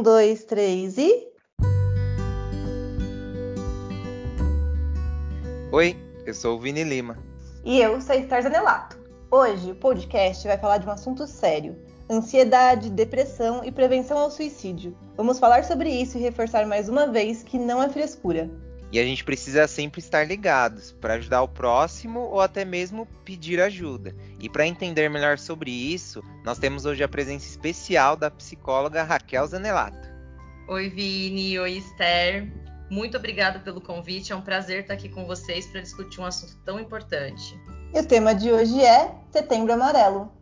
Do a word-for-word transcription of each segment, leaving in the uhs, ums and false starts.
Um, dois, três e... Oi, eu sou o Vini Lima. E eu sou a Estrela Nelato. Hoje o podcast vai falar de um assunto sério: ansiedade, depressão e prevenção ao suicídio. Vamos falar sobre isso e reforçar mais uma vez que não é frescura. E a gente precisa sempre estar ligados para ajudar o próximo ou até mesmo pedir ajuda. E para entender melhor sobre isso, nós temos hoje a presença especial da psicóloga Raquel Zanelato. Oi, Vini. Oi, Esther. Muito obrigada pelo convite. É um prazer estar aqui com vocês para discutir um assunto tão importante. E o tema de hoje é Setembro Amarelo.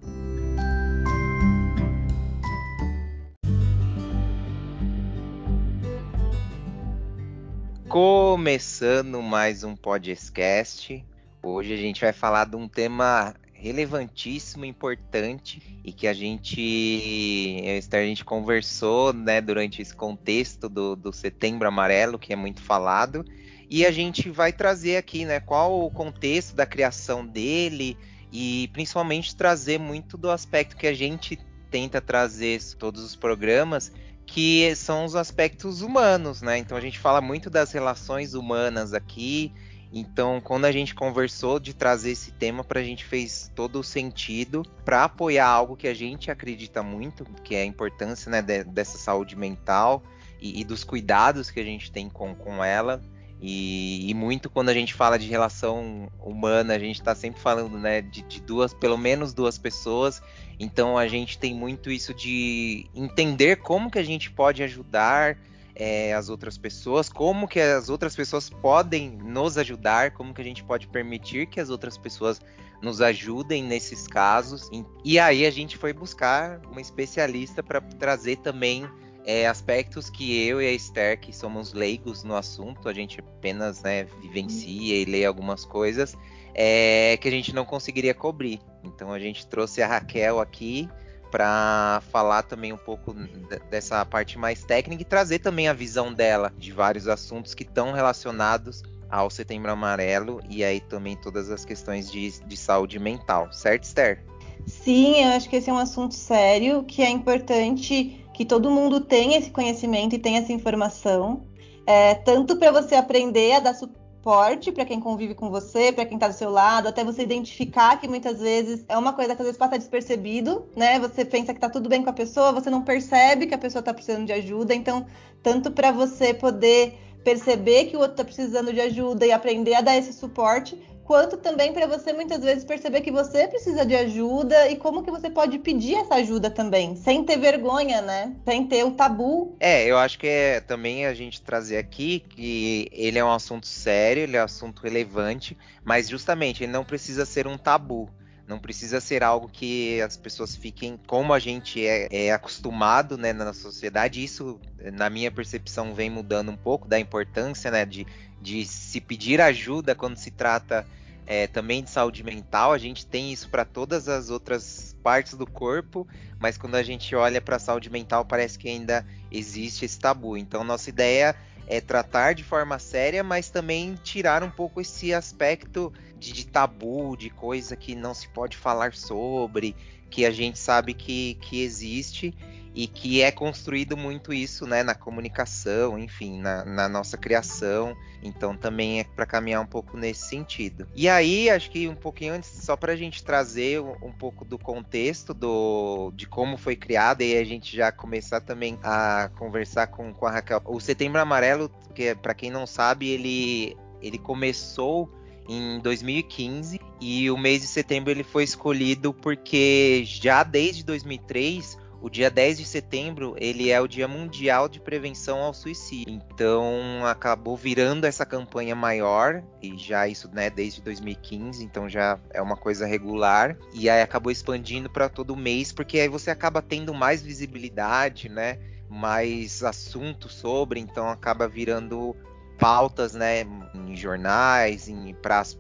Começando mais um podcast, hoje a gente vai falar de um tema relevantíssimo, importante e que a gente, a gente conversou, né, durante esse contexto do, do Setembro Amarelo, que é muito falado, e a gente vai trazer aqui, né, qual o contexto da criação dele e principalmente trazer muito do aspecto que a gente tenta trazer em todos os programas, que são os aspectos humanos, né? Então a gente fala muito das relações humanas aqui. Então, quando a gente conversou de trazer esse tema, pra gente fez todo o sentido para apoiar algo que a gente acredita muito, que é a importância, né, de, dessa saúde mental e, e dos cuidados que a gente tem com, com ela. E, e muito quando a gente fala de relação humana, a gente está sempre falando, né, de, de duas, pelo menos duas pessoas. Então a gente tem muito isso de entender como que a gente pode ajudar é, as outras pessoas, como que as outras pessoas podem nos ajudar, como que a gente pode permitir que as outras pessoas nos ajudem nesses casos. E aí a gente foi buscar uma especialista para trazer também é, aspectos que eu e a Esther, que somos leigos no assunto, a gente apenas, né, vivencia e lê algumas coisas, É, que a gente não conseguiria cobrir. Então a gente trouxe a Raquel aqui para falar também um pouco d- dessa parte mais técnica e trazer também a visão dela de vários assuntos que estão relacionados ao Setembro Amarelo e aí também todas as questões de, de saúde mental. Certo, Esther? Sim, eu acho que esse é um assunto sério, que é importante que todo mundo tenha esse conhecimento e tenha essa informação, é, tanto para você aprender a dar suporte para quem convive com você, para quem está do seu lado, até você identificar que muitas vezes é uma coisa que às vezes passa despercebido, né? Você pensa que tá tudo bem com a pessoa, você não percebe que a pessoa tá precisando de ajuda, então tanto para você poder perceber que o outro tá precisando de ajuda e aprender a dar esse suporte, quanto também para você muitas vezes perceber que você precisa de ajuda e como que você pode pedir essa ajuda também, sem ter vergonha, né? Sem ter o tabu. É, eu acho que é, também a gente trazer aqui que ele é um assunto sério, ele é um assunto relevante, mas justamente ele não precisa ser um tabu. Não precisa ser algo que as pessoas fiquem como a gente é, é acostumado, né, na sociedade. Isso, na minha percepção, vem mudando um pouco da importância, né, de, de se pedir ajuda quando se trata é, também de saúde mental. A gente tem isso para todas as outras partes do corpo, mas quando a gente olha para a saúde mental parece que ainda existe esse tabu. Então, nossa ideia é tratar de forma séria, mas também tirar um pouco esse aspecto de, de tabu, de coisa que não se pode falar sobre, que a gente sabe que, que existe e que é construído muito isso, né, na comunicação, enfim, na, na nossa criação. Então também é para caminhar um pouco nesse sentido. E aí, acho que um pouquinho antes, só para a gente trazer um, um pouco do contexto do, de como foi criado, e a gente já começar também a conversar com, com a Raquel. O Setembro Amarelo, que para quem não sabe, ele, ele começou em dois mil e quinze, e o mês de setembro ele foi escolhido porque já desde dois mil e três, o dia dez de setembro, ele é o Dia Mundial de Prevenção ao Suicídio. Então, acabou virando essa campanha maior, e já isso, né, desde dois mil e quinze, então já é uma coisa regular. E aí acabou expandindo para todo mês, porque aí você acaba tendo mais visibilidade, né, mais assunto sobre, então acaba virando pautas, né, em jornais,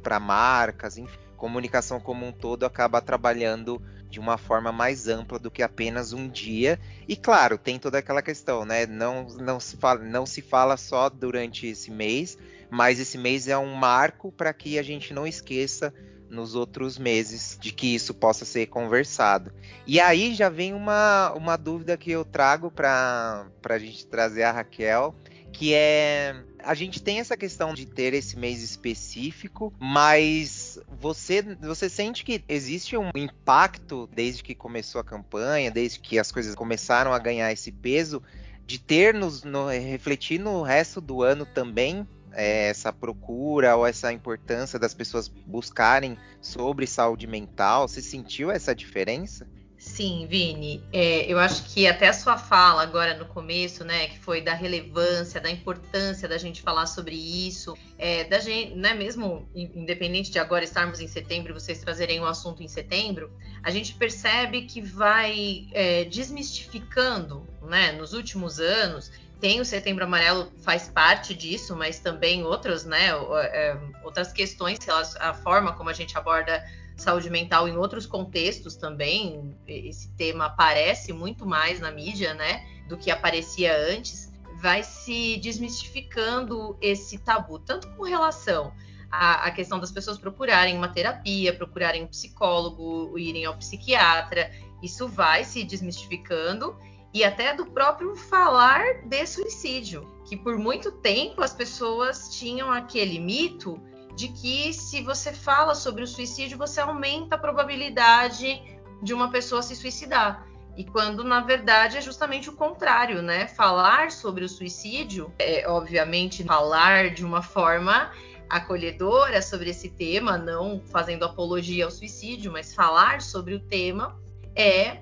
para marcas, enfim. Comunicação como um todo acaba trabalhando de uma forma mais ampla do que apenas um dia. E claro, tem toda aquela questão, né? Não, não, se fala, não se fala só durante esse mês, mas esse mês é um marco para que a gente não esqueça nos outros meses, de que isso possa ser conversado. E aí já vem uma, uma dúvida que eu trago para a gente trazer a Raquel, que é, a gente tem essa questão de ter esse mês específico, mas você, você sente que existe um impacto desde que começou a campanha, desde que as coisas começaram a ganhar esse peso, de ter, nos, no, refletir no resto do ano também, é, essa procura ou essa importância das pessoas buscarem sobre saúde mental? Você sentiu essa diferença? Sim, Vini, é, eu acho que até a sua fala agora no começo, né, que foi da relevância, da importância da gente falar sobre isso, é, da gente, né, mesmo independente de agora estarmos em setembro, vocês trazerem o assunto em setembro, a gente percebe que vai é, desmistificando, né, nos últimos anos. Tem o Setembro Amarelo, faz parte disso, mas também outros, né, outras questões, a forma como a gente aborda saúde mental em outros contextos também. Esse tema aparece muito mais na mídia, né, do que aparecia antes. Vai se desmistificando esse tabu, tanto com relação à, à questão das pessoas procurarem uma terapia, procurarem um psicólogo, irem ao psiquiatra. Isso vai se desmistificando. E até do próprio falar de suicídio, que por muito tempo as pessoas tinham aquele mito de que se você fala sobre o suicídio, você aumenta a probabilidade de uma pessoa se suicidar. E quando, na verdade, é justamente o contrário, né? Falar sobre o suicídio é, obviamente, falar de uma forma acolhedora sobre esse tema, não fazendo apologia ao suicídio, mas falar sobre o tema é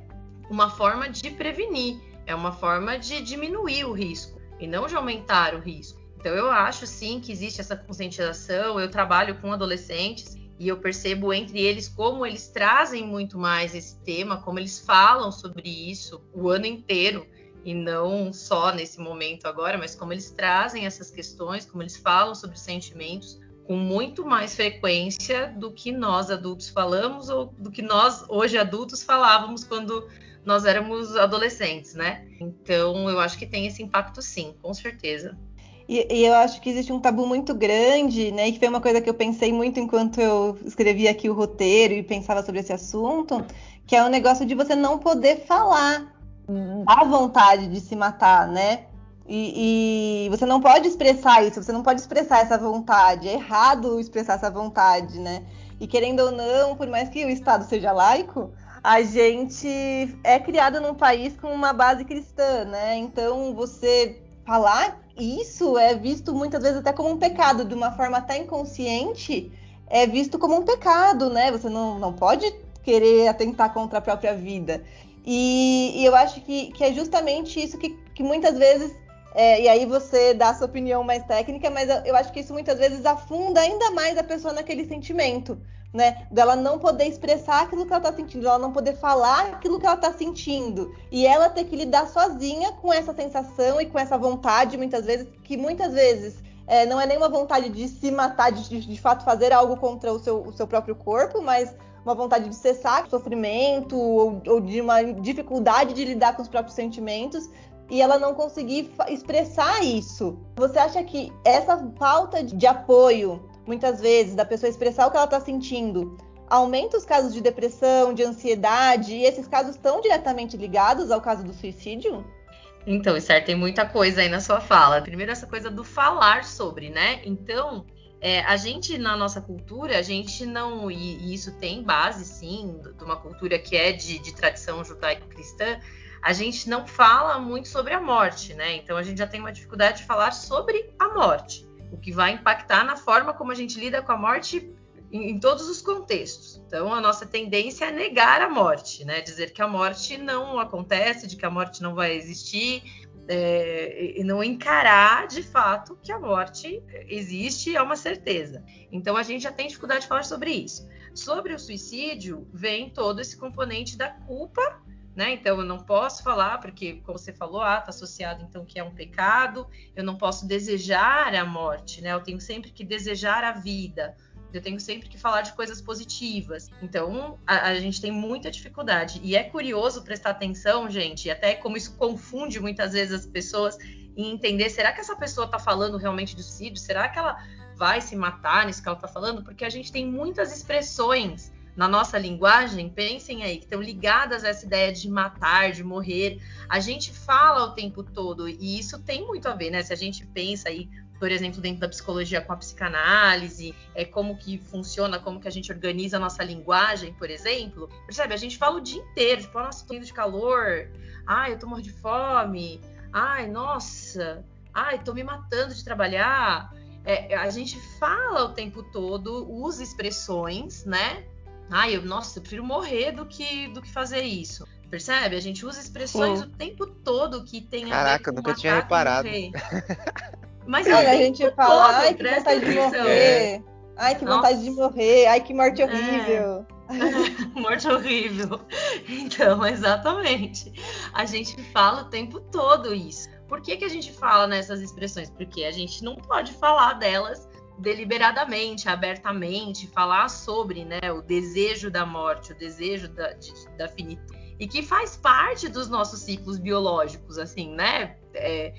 uma forma de prevenir, é uma forma de diminuir o risco e não de aumentar o risco. Então eu acho sim que existe essa conscientização. Eu trabalho com adolescentes e eu percebo entre eles como eles trazem muito mais esse tema, como eles falam sobre isso o ano inteiro e não só nesse momento agora, mas como eles trazem essas questões, como eles falam sobre sentimentos com muito mais frequência do que nós adultos falamos ou do que nós hoje adultos falávamos quando nós éramos adolescentes, né? Então, eu acho que tem esse impacto sim, com certeza. E, e eu acho que existe um tabu muito grande, né? E que foi uma coisa que eu pensei muito enquanto eu escrevia aqui o roteiro e pensava sobre esse assunto, que é o negócio de você não poder falar, a vontade de se matar, né? E, e você não pode expressar isso, você não pode expressar essa vontade, é errado expressar essa vontade, né? E querendo ou não, por mais que o Estado seja laico, a gente é criado num país com uma base cristã, né? Então você falar isso é visto muitas vezes até como um pecado, de uma forma até inconsciente, é visto como um pecado, né? Você não, não pode querer atentar contra a própria vida. E, e eu acho que, que é justamente isso que, que muitas vezes... É, e aí você dá a sua opinião mais técnica, mas eu acho que isso muitas vezes afunda ainda mais a pessoa naquele sentimento, né? Dela não poder expressar aquilo que ela tá sentindo, ela não poder falar aquilo que ela tá sentindo. E ela ter que lidar sozinha com essa sensação e com essa vontade, muitas vezes, que muitas vezes é, não é nenhuma vontade de se matar, de de fato fazer algo contra o seu, o seu próprio corpo, mas uma vontade de cessar o sofrimento ou, ou de uma dificuldade de lidar com os próprios sentimentos, e ela não conseguir expressar isso. Você acha que essa falta de apoio, muitas vezes, da pessoa expressar o que ela está sentindo, aumenta os casos de depressão, de ansiedade, e esses casos estão diretamente ligados ao caso do suicídio? Então, Esther, tem muita coisa aí na sua fala. Primeiro, essa coisa do falar sobre, né? Então, é, a gente, na nossa cultura, a gente não... E, e isso tem base, sim, de uma cultura que é de, de tradição judaico-cristã. A gente não fala muito sobre a morte, né? Então, a gente já tem uma dificuldade de falar sobre a morte, o que vai impactar na forma como a gente lida com a morte em, em todos os contextos. Então, a nossa tendência é negar a morte, né? Dizer que a morte não acontece, de que a morte não vai existir, é, e não encarar, de fato, que a morte existe, é uma certeza. Então, a gente já tem dificuldade de falar sobre isso. Sobre o suicídio, vem todo esse componente da culpa, né? Então, eu não posso falar, porque, como você falou, ah, está associado, então, que é um pecado. Eu não posso desejar a morte, né? Eu tenho sempre que desejar a vida. Eu tenho sempre que falar de coisas positivas. Então, a, a gente tem muita dificuldade. E é curioso prestar atenção, gente, até como isso confunde muitas vezes as pessoas, em entender, será que essa pessoa está falando realmente de suicídio? Será que ela vai se matar nisso que ela está falando, porque a gente tem muitas expressões na nossa linguagem, pensem aí, que estão ligadas a essa ideia de matar, de morrer. A gente fala o tempo todo, e isso tem muito a ver, né? Se a gente pensa aí, por exemplo, dentro da psicologia com a psicanálise, é como que funciona, como que a gente organiza a nossa linguagem, por exemplo. Percebe? A gente fala o dia inteiro, tipo, nossa, eu tô indo de calor, ai, eu tô morrendo de fome, ai, nossa, ai, tô me matando de trabalhar. É, a gente fala o tempo todo, usa expressões, né? Ai, eu, nossa, eu prefiro morrer do que, do que fazer isso. Percebe? A gente usa expressões Sim. o tempo todo que tem Caraca, a ver com Caraca, eu nunca tinha reparado. Mas Ai, a gente fala, todo, ai, que vontade de morrer, ai, que Nossa. vontade de morrer, ai, que morte horrível. É. Morte horrível. Então, exatamente. A gente fala o tempo todo isso. Por que que a gente fala nessas expressões? Porque a gente não pode falar delas deliberadamente, abertamente, falar sobre, né, o desejo da morte, o desejo da, de, da finitude. E que faz parte dos nossos ciclos biológicos, assim, né? É,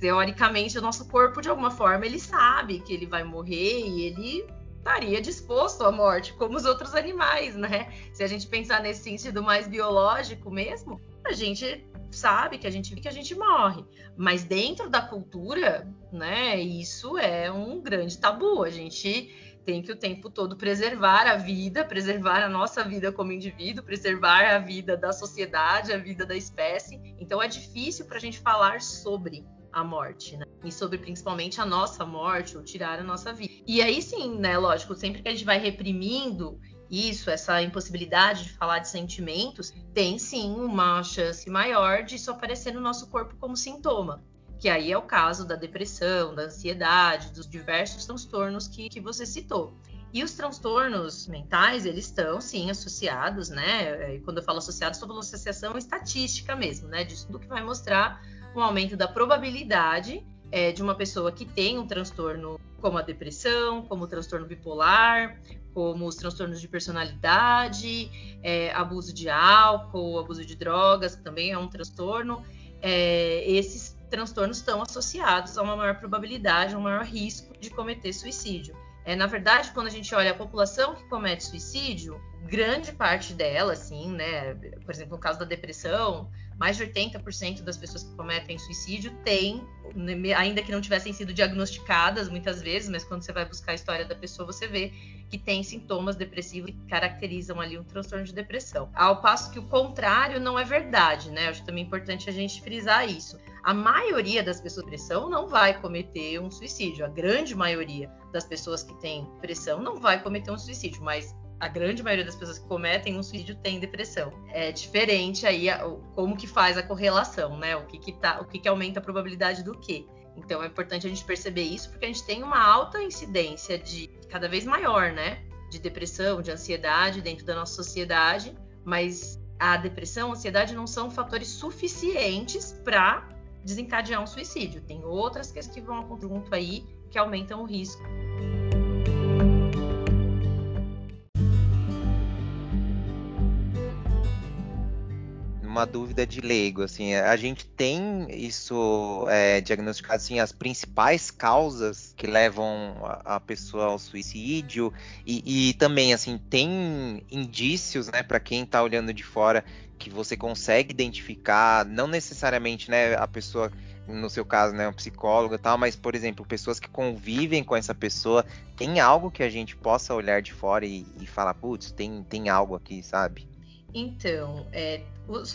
teoricamente, o nosso corpo, de alguma forma, ele sabe que ele vai morrer e ele estaria disposto à morte, como os outros animais, né? Se a gente pensar nesse sentido mais biológico mesmo, a gente sabe que a gente que a gente morre. Mas dentro da cultura, né, isso é um grande tabu. A gente tem que o tempo todo preservar a vida, preservar a nossa vida como indivíduo, preservar a vida da sociedade, a vida da espécie. Então é difícil para a gente falar sobre a morte, né? E sobre principalmente a nossa morte ou tirar a nossa vida. E aí sim, né, lógico, sempre que a gente vai reprimindo isso, essa impossibilidade de falar de sentimentos, tem sim uma chance maior de isso aparecer no nosso corpo como sintoma. Que aí é o caso da depressão, da ansiedade, dos diversos transtornos que, que você citou. E os transtornos mentais, eles estão, sim, associados, né? E quando eu falo associados, estou falando associação estatística mesmo, né? Disso tudo que vai mostrar um aumento da probabilidade é, de uma pessoa que tem um transtorno como a depressão, como o transtorno bipolar, como os transtornos de personalidade, é, abuso de álcool, abuso de drogas, que também é um transtorno. É, esses transtornos estão associados a uma maior probabilidade, a um maior risco de cometer suicídio. É, na verdade, quando a gente olha a população que comete suicídio, grande parte dela, assim, né, por exemplo, no caso da depressão, mais de oitenta por cento das pessoas que cometem suicídio têm, ainda que não tivessem sido diagnosticadas muitas vezes, mas quando você vai buscar a história da pessoa, você vê que tem sintomas depressivos que caracterizam ali um transtorno de depressão. Ao passo que o contrário não é verdade, né? Acho também importante a gente frisar isso. A maioria das pessoas com depressão não vai cometer um suicídio. A grande maioria das pessoas que têm depressão não vai cometer um suicídio, mas a grande maioria das pessoas que cometem um suicídio tem depressão. É diferente aí a, como que faz a correlação, né? O que que tá, o que que aumenta a probabilidade do quê? Então é importante a gente perceber isso, porque a gente tem uma alta incidência de cada vez maior, né? De depressão, de ansiedade dentro da nossa sociedade, mas a depressão, a ansiedade não são fatores suficientes para desencadear um suicídio. Tem outras coisas que vão ao conjunto aí que aumentam o risco. Uma dúvida de leigo, assim, a gente tem isso é, diagnosticado, assim, as principais causas que levam a, a pessoa ao suicídio e, e também, assim, tem indícios, né, para quem tá olhando de fora que você consegue identificar, não necessariamente, né, a pessoa, no seu caso, né, um psicólogo e tal, mas, por exemplo, pessoas que convivem com essa pessoa, tem algo que a gente possa olhar de fora e, e falar, putz, tem, tem algo aqui, sabe? Então, é,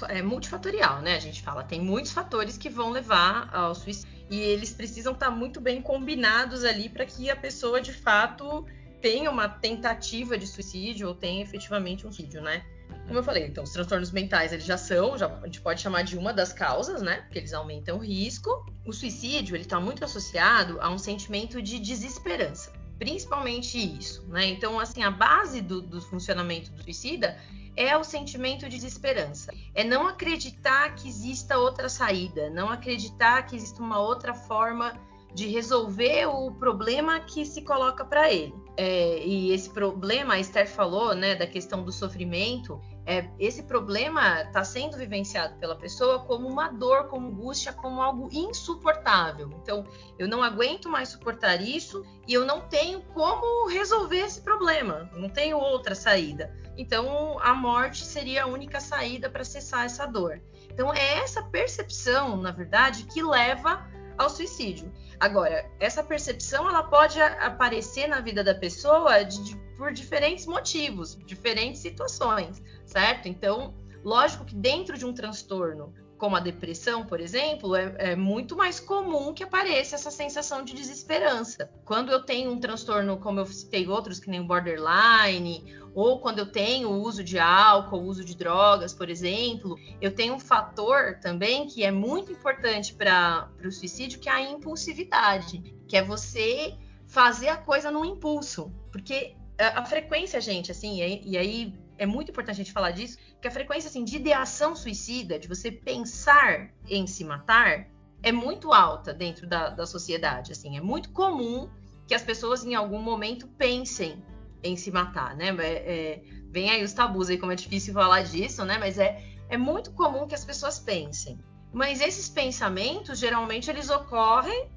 é multifatorial, né? A gente fala, tem muitos fatores que vão levar ao suicídio e eles precisam estar muito bem combinados ali para que a pessoa, de fato, tenha uma tentativa de suicídio ou tenha efetivamente um suicídio, né? Como eu falei, então, os transtornos mentais, eles já são, já, a gente pode chamar de uma das causas, né? Porque eles aumentam o risco. O suicídio, ele está muito associado a um sentimento de desesperança, principalmente isso, né? Então, assim, a base do, do funcionamento do suicida é o sentimento de desesperança, é não acreditar que exista outra saída, não acreditar que exista uma outra forma de resolver o problema que se coloca para ele. É, e esse problema, a Esther falou, né, da questão do sofrimento, é, esse problema está sendo vivenciado pela pessoa como uma dor, como angústia, como algo insuportável. Então, eu não aguento mais suportar isso e eu não tenho como resolver esse problema, não tenho outra saída. Então, a morte seria a única saída para cessar essa dor. Então, é essa percepção, na verdade, que leva ao suicídio. Agora, essa percepção ela pode aparecer na vida da pessoa de, de, por diferentes motivos, diferentes situações, certo? Então, lógico que dentro de um transtorno, como a depressão, por exemplo, é, é muito mais comum que apareça essa sensação de desesperança. Quando eu tenho um transtorno, como eu citei outros, que nem o borderline, ou quando eu tenho o uso de álcool, o uso de drogas, por exemplo, eu tenho um fator também que é muito importante para o suicídio, que é a impulsividade, que é você fazer a coisa num impulso. Porque a, a frequência, gente, assim, e, e aí... é muito importante a gente falar disso, que a frequência assim, de ideação suicida, de você pensar em se matar, é muito alta dentro da, da sociedade. Assim, é muito comum que as pessoas em algum momento pensem em se matar, né? É, é, vem aí os tabus, aí, como é difícil falar disso, né? Mas é, é muito comum que as pessoas pensem. Mas esses pensamentos, geralmente, eles ocorrem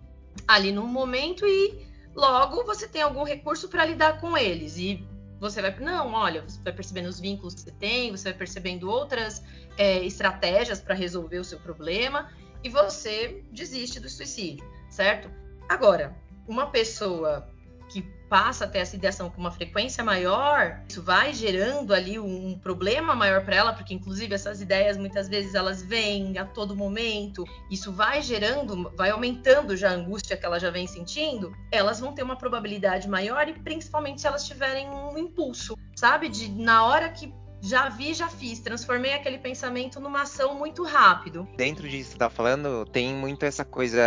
ali num momento e logo você tem algum recurso para lidar com eles. E Você vai, não, olha, você vai percebendo os vínculos que você tem, você vai percebendo outras é, estratégias para resolver o seu problema e você desiste do suicídio, certo? Agora, uma pessoa que passa até essa ideação com uma frequência maior, isso vai gerando ali um problema maior para ela, porque inclusive essas ideias muitas vezes elas vêm a todo momento, isso vai gerando, vai aumentando já a angústia que ela já vem sentindo, elas vão ter uma probabilidade maior e principalmente se elas tiverem um impulso, sabe? De na hora que já vi, já fiz, transformei aquele pensamento numa ação muito rápido. Dentro disso que você tá falando, tem muito essa coisa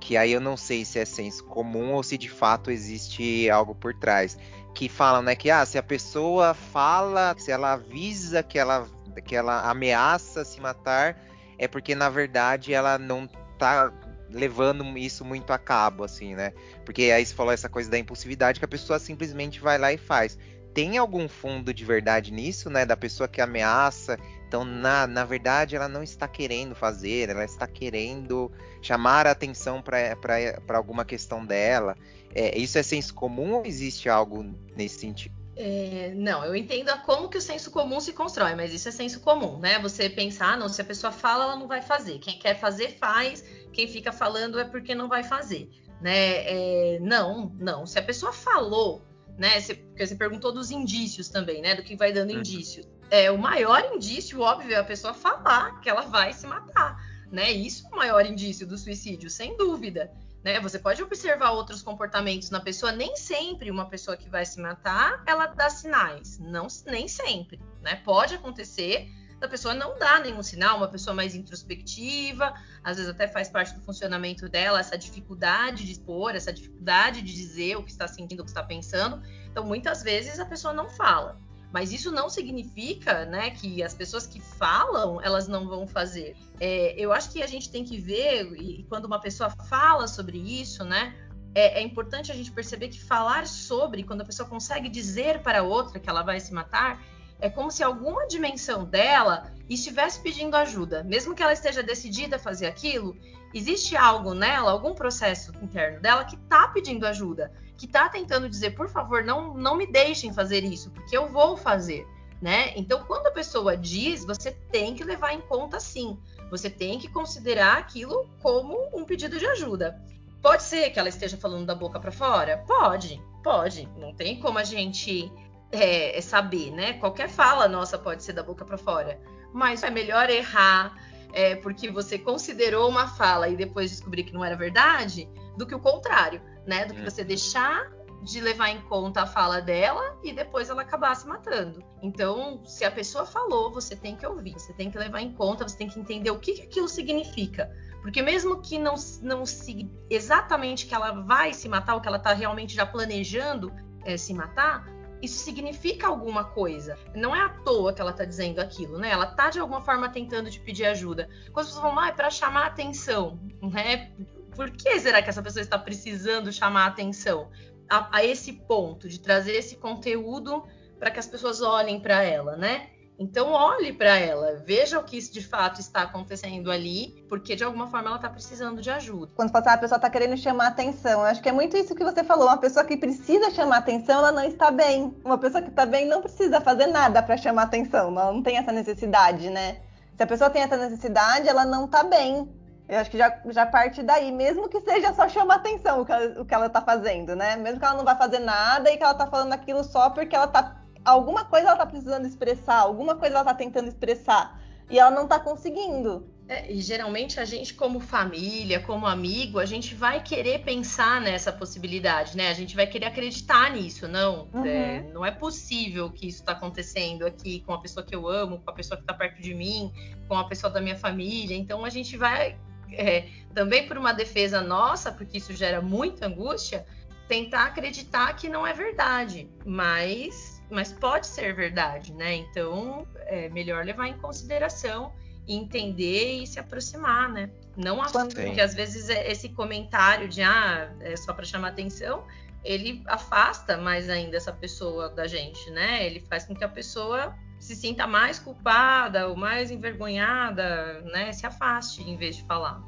que aí eu não sei se é senso comum ou se de fato existe algo por trás. Que falam, né, que ah, se a pessoa fala, se ela avisa que ela, que ela ameaça se matar, é porque na verdade ela não tá levando isso muito a cabo, assim, né? Porque aí você falou essa coisa da impulsividade que a pessoa simplesmente vai lá e faz. Tem algum fundo de verdade nisso, né? Da pessoa que ameaça. Então, na, na verdade, ela não está querendo fazer, ela está querendo chamar a atenção para alguma questão dela. É, isso é senso comum ou existe algo nesse sentido? É, não, eu entendo como que o senso comum se constrói, mas isso é senso comum, né? Você pensar, não, se a pessoa fala, ela não vai fazer. Quem quer fazer, faz. Quem fica falando é porque não vai fazer, né? É, não, não. Se a pessoa falou... Né? Você, porque você perguntou dos indícios também, né? Do que vai dando indícios. É, o maior indício, óbvio, é a pessoa falar que ela vai se matar, né? Isso é o maior indício do suicídio, sem dúvida, né? Você pode observar outros comportamentos na pessoa. Nem sempre uma pessoa que vai se matar, ela dá sinais. Não, nem sempre, né? Pode acontecer da pessoa não dar nenhum sinal, uma pessoa mais introspectiva, às vezes até faz parte do funcionamento dela, essa dificuldade de expor, essa dificuldade de dizer o que está sentindo, o que está pensando. Então, muitas vezes a pessoa não fala. Mas isso não significa, né, que as pessoas que falam, elas não vão fazer. É, eu acho que a gente tem que ver, e quando uma pessoa fala sobre isso, né, é, é importante a gente perceber que falar sobre, quando a pessoa consegue dizer para outra que ela vai se matar, é como se alguma dimensão dela estivesse pedindo ajuda. Mesmo que ela esteja decidida a fazer aquilo, existe algo nela, algum processo interno dela que está pedindo ajuda, que está tentando dizer, por favor, não, não me deixem fazer isso, porque eu vou fazer, né? Então, quando a pessoa diz, você tem que levar em conta, sim. Você tem que considerar aquilo como um pedido de ajuda. Pode ser que ela esteja falando da boca para fora? Pode, pode. Não tem como a gente... É, é saber, né? Qualquer fala nossa pode ser da boca para fora, mas é melhor errar é, porque você considerou uma fala e depois descobrir que não era verdade do que o contrário, né? Do que você deixar de levar em conta a fala dela e depois ela acabar se matando. Então, se a pessoa falou, você tem que ouvir, você tem que levar em conta, você tem que entender o que, que aquilo significa. Porque mesmo que não, não se exatamente que ela vai se matar ou que ela está realmente já planejando é, se matar, isso significa alguma coisa. Não é à toa que ela está dizendo aquilo, né? Ela está, de alguma forma, tentando te pedir ajuda. Quando as pessoas vão lá, é para chamar atenção, né? Por que será que essa pessoa está precisando chamar atenção a, a esse ponto, de trazer esse conteúdo para que as pessoas olhem para ela, né? Então, olhe para ela, veja o que de fato está acontecendo ali, porque de alguma forma ela está precisando de ajuda. Quando passar, a pessoa está querendo chamar atenção. Eu acho que é muito isso que você falou. Uma pessoa que precisa chamar atenção, ela não está bem. Uma pessoa que está bem não precisa fazer nada para chamar atenção. Ela não tem essa necessidade, né? Se a pessoa tem essa necessidade, ela não está bem. Eu acho que já, já parte daí, mesmo que seja só chamar atenção o que, ela, o que ela tá fazendo, né? Mesmo que ela não vai fazer nada e que ela tá falando aquilo só porque ela tá... Alguma coisa ela tá precisando expressar, alguma coisa ela tá tentando expressar e ela não tá conseguindo. É, e geralmente a gente, como família, como amigo, a gente vai querer pensar nessa possibilidade, né? A gente vai querer acreditar nisso, não? Uhum. É, não é possível que isso tá acontecendo aqui com a pessoa que eu amo, com a pessoa que tá perto de mim, com a pessoa da minha família. Então a gente vai... É, também por uma defesa nossa, porque isso gera muita angústia, tentar acreditar que não é verdade, mas, mas pode ser verdade, né? Então é melhor levar em consideração, entender e se aproximar, né? Não afasta, porque às vezes é esse comentário de ah, é só para chamar atenção, ele afasta mais ainda essa pessoa da gente, né? Ele faz com que a pessoa se sinta mais culpada ou mais envergonhada, né? Se afaste em vez de falar.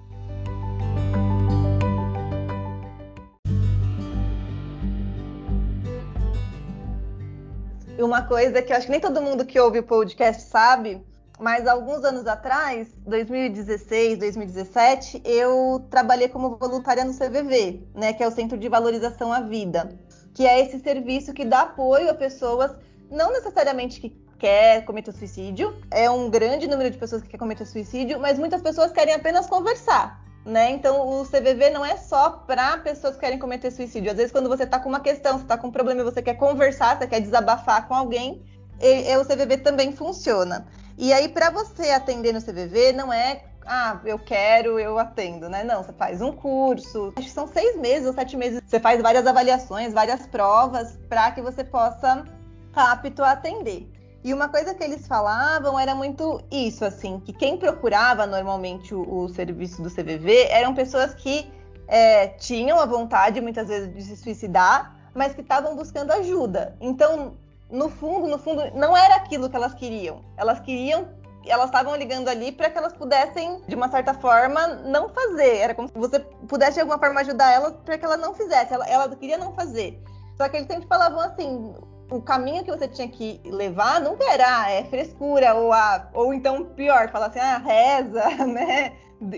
Uma coisa que eu acho que nem todo mundo que ouve o podcast sabe, mas alguns anos atrás, dois mil e dezesseis, dois mil e dezessete, eu trabalhei como voluntária no C V V, né? Que é o Centro de Valorização à Vida, que é esse serviço que dá apoio a pessoas, não necessariamente que quer cometer suicídio, é um grande número de pessoas que quer cometer suicídio, mas muitas pessoas querem apenas conversar, né? Então o C V V não é só para pessoas que querem cometer suicídio. Às vezes quando você está com uma questão, você está com um problema, você quer conversar, você quer desabafar com alguém, e, e o C V V também funciona. E aí para você atender no C V V não é, ah, eu quero, eu atendo, né? Não, você faz um curso, acho que são seis meses ou sete meses, você faz várias avaliações, várias provas para que você possa estar apto a atender. E uma coisa que eles falavam era muito isso, assim, que quem procurava normalmente o, o serviço do C V V eram pessoas que é, tinham a vontade, muitas vezes, de se suicidar, mas que estavam buscando ajuda. Então, no fundo, no fundo, não era aquilo que elas queriam. Elas queriam, elas estavam ligando ali para que elas pudessem, de uma certa forma, não fazer. Era como se você pudesse, de alguma forma, ajudar elas para que ela não fizesse. Ela, ela queria não fazer. Só que eles sempre falavam assim... O caminho que você tinha que levar nunca era ah, é frescura, ou, ah, ou então pior, falar assim, ah, reza, né?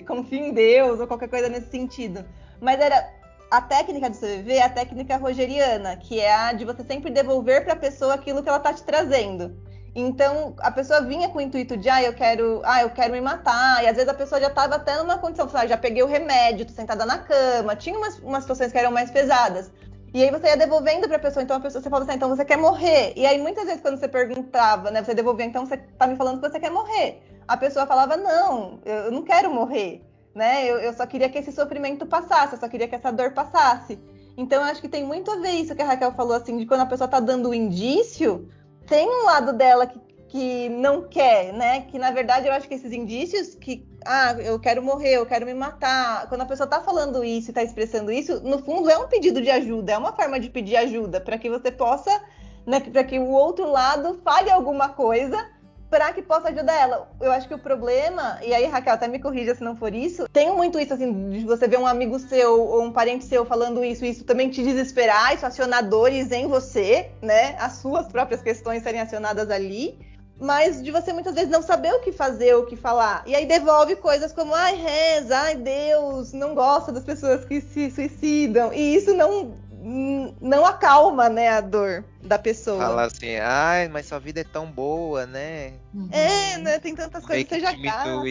Confia em Deus, ou qualquer coisa nesse sentido. Mas era a técnica do C V V, a técnica rogeriana, que é a de você sempre devolver para a pessoa aquilo que ela está te trazendo. Então, a pessoa vinha com o intuito de, ah, eu quero, ah, eu quero me matar. E às vezes a pessoa já estava até numa condição, ah, já peguei o remédio, tô sentada na cama. Tinha umas, umas situações que eram mais pesadas. E aí você ia devolvendo para a pessoa, então a pessoa, você falava assim, então você quer morrer. E aí muitas vezes quando você perguntava, né, você devolvia, então você tá me falando que você quer morrer. A pessoa falava, não, eu não quero morrer, né, eu, eu só queria que esse sofrimento passasse, eu só queria que essa dor passasse. Então eu acho que tem muito a ver isso que a Raquel falou, assim, de quando a pessoa tá dando o indício, tem um lado dela que, que não quer, né, que na verdade eu acho que esses indícios que, ah, eu quero morrer, eu quero me matar. Quando a pessoa tá falando isso e tá expressando isso, no fundo é um pedido de ajuda, é uma forma de pedir ajuda para que você possa, né, para que o outro lado fale alguma coisa para que possa ajudar ela. Eu acho que o problema, e aí Raquel até me corrija se não for isso, tem muito isso assim, de você ver um amigo seu ou um parente seu falando isso, isso também te desesperar, isso acionar dores em você, né, as suas próprias questões serem acionadas ali. Mas de você muitas vezes não saber o que fazer, o que falar. E aí devolve coisas como, ai, reza, ai, Deus, não gosta das pessoas que se suicidam. E isso não, não acalma, né, a dor da pessoa. Fala assim, ai, mas sua vida é tão boa, né? É, né, tem tantas coisas que você já gasta.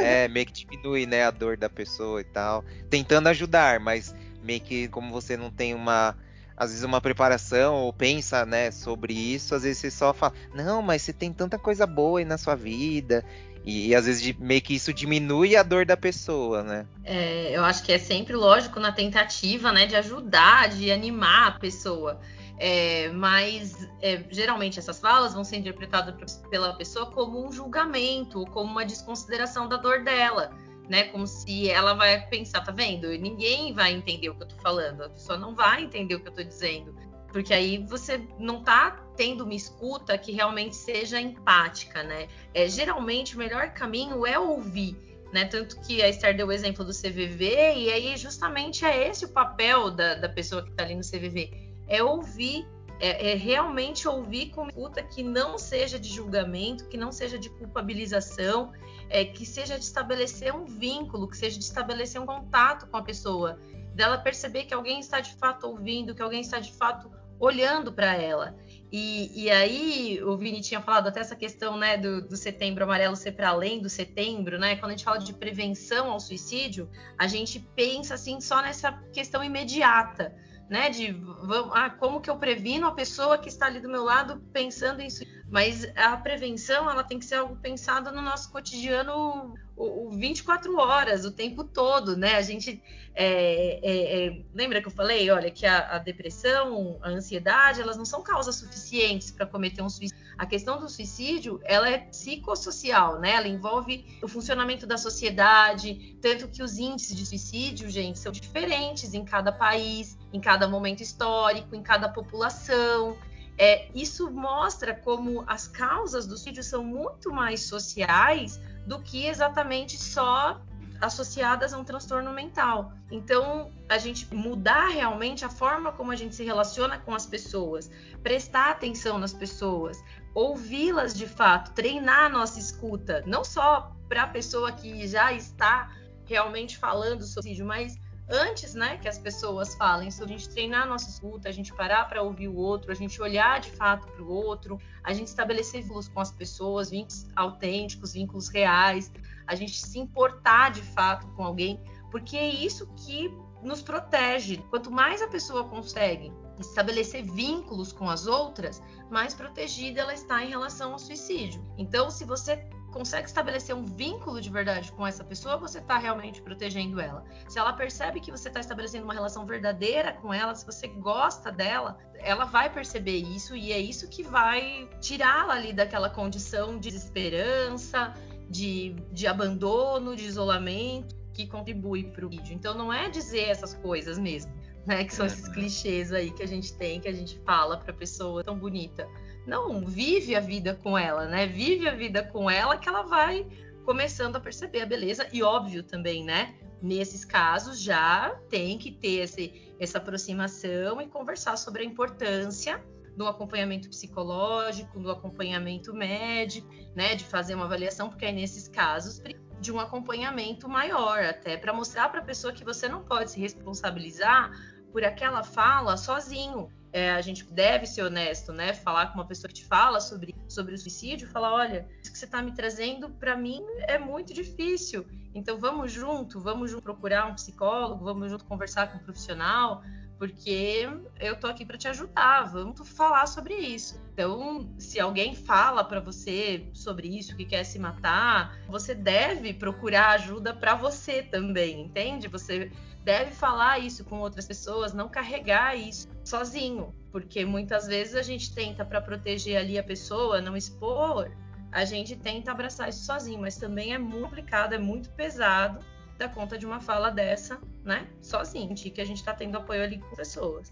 É, meio que diminui, né, a dor da pessoa e tal. Tentando ajudar, mas meio que como você não tem uma... às vezes uma preparação ou pensa, né, sobre isso, às vezes você só fala, não, mas você tem tanta coisa boa aí na sua vida, e, e às vezes meio que isso diminui a dor da pessoa, né? É, eu acho que é sempre lógico na tentativa, né, de ajudar, de animar a pessoa, é, mas é, geralmente essas falas vão ser interpretadas pela pessoa como um julgamento, como uma desconsideração da dor dela. Né, como se ela vai pensar, tá vendo? Ninguém vai entender o que eu tô falando, a pessoa não vai entender o que eu tô dizendo, porque aí você não tá tendo uma escuta que realmente seja empática, né? É, geralmente o melhor caminho é ouvir, né? Tanto que a Esther deu o exemplo do C V V, e aí justamente é esse o papel da, da pessoa que está ali no C V V, é ouvir, é, é realmente ouvir com escuta que não seja de julgamento, que não seja de culpabilização, é, que seja de estabelecer um vínculo, que seja de estabelecer um contato com a pessoa, dela perceber que alguém está de fato ouvindo, que alguém está de fato olhando para ela. E, e aí, o Vini tinha falado até essa questão, né, do, do Setembro Amarelo ser para além do setembro, né? Quando a gente fala de prevenção ao suicídio, a gente pensa assim só nessa questão imediata, né? De vamos, ah, como que eu previno a pessoa que está ali do meu lado pensando em suicídio? Mas a prevenção, ela tem que ser algo pensado no nosso cotidiano, o, o vinte e quatro horas, o tempo todo, né? A gente é, é, é, lembra que eu falei, olha, que a, a depressão, a ansiedade, elas não são causas suficientes para cometer um suicídio. A questão do suicídio, ela é psicossocial, né? Ela envolve o funcionamento da sociedade, tanto que os índices de suicídio, gente, são diferentes em cada país, em cada momento histórico, em cada população. É, isso mostra como as causas do suicídio são muito mais sociais do que exatamente só associadas a um transtorno mental. Então, a gente mudar realmente a forma como a gente se relaciona com as pessoas, prestar atenção nas pessoas, ouvi-las de fato, treinar a nossa escuta, não só para a pessoa que já está realmente falando sobre suicídio, mas antes, né, que as pessoas falem, sobre a gente treinar a nossa escuta, a gente parar para ouvir o outro, a gente olhar de fato para o outro, a gente estabelecer vínculos com as pessoas, vínculos autênticos, vínculos reais, a gente se importar de fato com alguém, porque é isso que nos protege. Quanto mais a pessoa consegue estabelecer vínculos com as outras, mais protegida ela está em relação ao suicídio. Então, se você consegue estabelecer um vínculo de verdade com essa pessoa, você está realmente protegendo ela. Se ela percebe que você está estabelecendo uma relação verdadeira com ela, se você gosta dela, ela vai perceber isso, e é isso que vai tirá-la ali daquela condição de desesperança, de, de abandono, de isolamento, que contribui para o vídeo. Então não é dizer essas coisas mesmo, né, que são esses clichês aí que a gente tem, que a gente fala para pessoa tão bonita. Não, vive a vida com ela, né? Vive a vida com ela, que ela vai começando a perceber a beleza. E óbvio também, né? Nesses casos já tem que ter esse, essa aproximação e conversar sobre a importância do acompanhamento psicológico, do acompanhamento médico, né? De fazer uma avaliação, porque aí nesses casos de um acompanhamento maior, até para mostrar para a pessoa que você não pode se responsabilizar por aquela fala sozinho. É, a gente deve ser honesto, né? Falar com uma pessoa que te fala sobre, sobre o suicídio, falar, olha, isso que você está me trazendo, para mim, é muito difícil. Então, vamos junto, vamos junto procurar um psicólogo, vamos junto conversar com um profissional, porque eu tô aqui para te ajudar, vamos falar sobre isso. Então, se alguém fala para você sobre isso, que quer se matar, você deve procurar ajuda para você também, entende? Você deve falar isso com outras pessoas, não carregar isso sozinho, porque muitas vezes a gente tenta, para proteger ali a pessoa, não expor, a gente tenta abraçar isso sozinho, mas também é muito complicado, é muito pesado dar conta de uma fala dessa, né, sozinho, que a gente está tendo apoio ali com pessoas.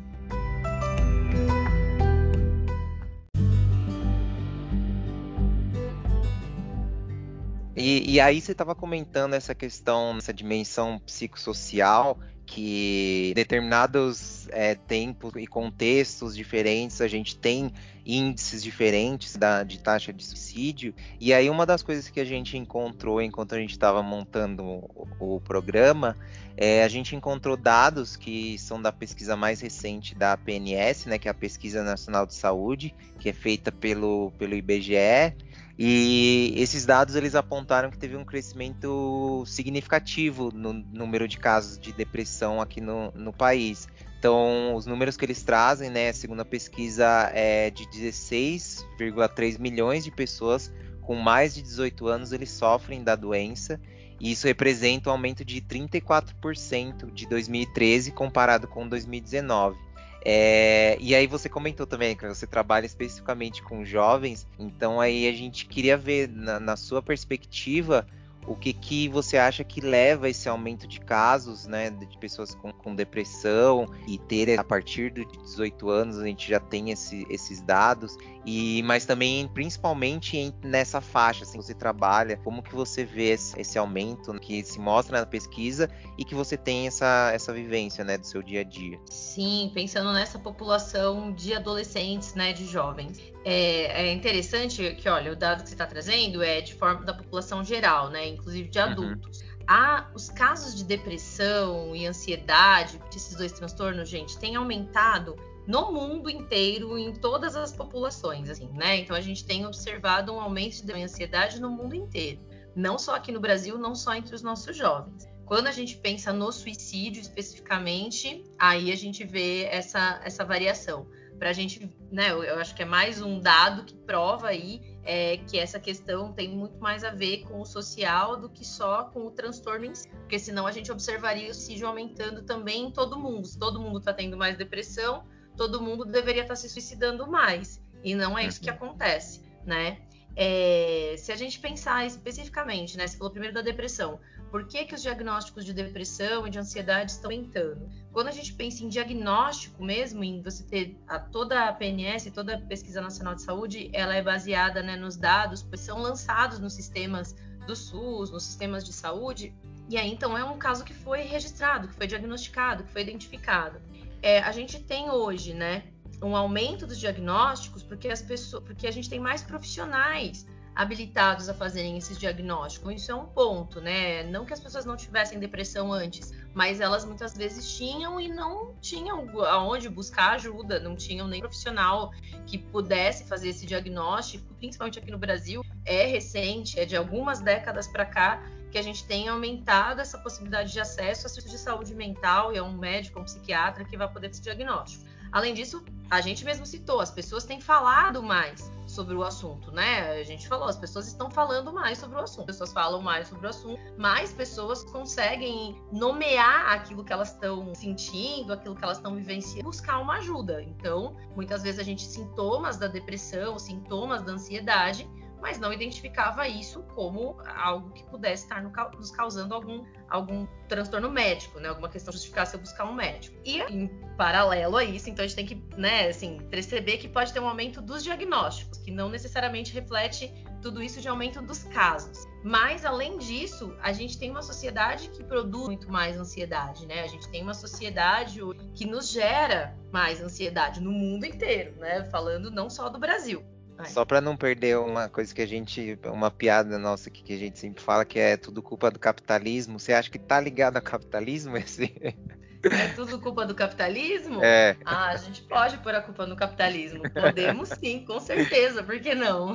E, e aí você estava comentando essa questão, essa dimensão psicossocial, que determinados é, tempos e contextos diferentes a gente tem índices diferentes da, de taxa de suicídio. E aí uma das coisas que a gente encontrou enquanto a gente estava montando o, o programa, é, a gente encontrou dados que são da pesquisa mais recente da P N S, né, que é a Pesquisa Nacional de Saúde, que é feita pelo, pelo I B G E. E esses dados, eles apontaram que teve um crescimento significativo no número de casos de depressão aqui no, no país. Então, os números que eles trazem, né, segundo a pesquisa, é de dezesseis vírgula três milhões de pessoas com mais de dezoito anos, eles sofrem da doença, e isso representa um aumento de trinta e quatro por cento de dois mil e treze comparado com dois mil e dezenove. É, e aí você comentou também que você trabalha especificamente com jovens, então aí a gente queria ver na, na sua perspectiva o que, que você acha que leva a esse aumento de casos, né, de pessoas com, com depressão, e ter a partir dos dezoito anos a gente já tem esse, esses dados, E, mas também, principalmente em, nessa faixa, assim, que você trabalha, como que você vê esse, esse aumento que se mostra na pesquisa e que você tem essa, essa vivência, né, do seu dia a dia? Sim, pensando nessa população de adolescentes, né, de jovens. É, é interessante que, olha, o dado que você está trazendo é de forma da população geral, né, inclusive de adultos. Uhum. Ah, os casos de depressão e ansiedade, esses dois transtornos, gente, têm aumentado no mundo inteiro, em todas as populações, assim, né? Então, a gente tem observado um aumento de ansiedade no mundo inteiro. Não só aqui no Brasil, não só entre os nossos jovens. Quando a gente pensa no suicídio, especificamente, aí a gente vê essa, essa variação. Pra gente, né, eu acho que é mais um dado que prova aí é que essa questão tem muito mais a ver com o social do que só com o transtorno em si, porque senão a gente observaria o suicídio aumentando também em todo mundo. Se todo mundo está tendo mais depressão, todo mundo deveria estar tá se suicidando mais, e não é isso que acontece, né? É, se a gente pensar especificamente, né, você falou primeiro da depressão, por que que os diagnósticos de depressão e de ansiedade estão aumentando? Quando a gente pensa em diagnóstico mesmo, em você ter a, toda a P N S, toda a Pesquisa Nacional de Saúde, ela é baseada, né, nos dados que são lançados nos sistemas do SUS, nos sistemas de saúde, e aí então é um caso que foi registrado, que foi diagnosticado, que foi identificado. É, a gente tem hoje, né, um aumento dos diagnósticos, porque as pessoas, porque a gente tem mais profissionais habilitados a fazerem esses diagnósticos. Isso é um ponto, né? Não que as pessoas não tivessem depressão antes, mas elas muitas vezes tinham e não tinham aonde buscar ajuda, não tinham nem profissional que pudesse fazer esse diagnóstico, principalmente aqui no Brasil. É recente, é de algumas décadas para cá, que a gente tem aumentado essa possibilidade de acesso a serviços de saúde mental e a um médico, um psiquiatra que vai poder fazer esse diagnóstico. Além disso, a gente mesmo citou, as pessoas têm falado mais sobre o assunto, né? A gente falou, as pessoas estão falando mais sobre o assunto, as pessoas falam mais sobre o assunto, mais pessoas conseguem nomear aquilo que elas estão sentindo, aquilo que elas estão vivenciando, buscar uma ajuda. Então, muitas vezes a gente tem sintomas da depressão, sintomas da ansiedade, mas não identificava isso como algo que pudesse estar nos causando algum, algum transtorno médico, né? Alguma questão justificasse eu buscar um médico. E em paralelo a isso, então a gente tem que, né, assim, perceber que pode ter um aumento dos diagnósticos, que não necessariamente reflete tudo isso de aumento dos casos. Mas, além disso, a gente tem uma sociedade que produz muito mais ansiedade, né? A gente tem uma sociedade que nos gera mais ansiedade no mundo inteiro, né? Falando não só do Brasil. Só para não perder uma coisa que a gente, uma piada nossa aqui que a gente sempre fala, que é tudo culpa do capitalismo. Você acha que tá ligado ao capitalismo esse? É tudo culpa do capitalismo? É. Ah, a gente pode pôr a culpa no capitalismo. Podemos sim, com certeza, por que não?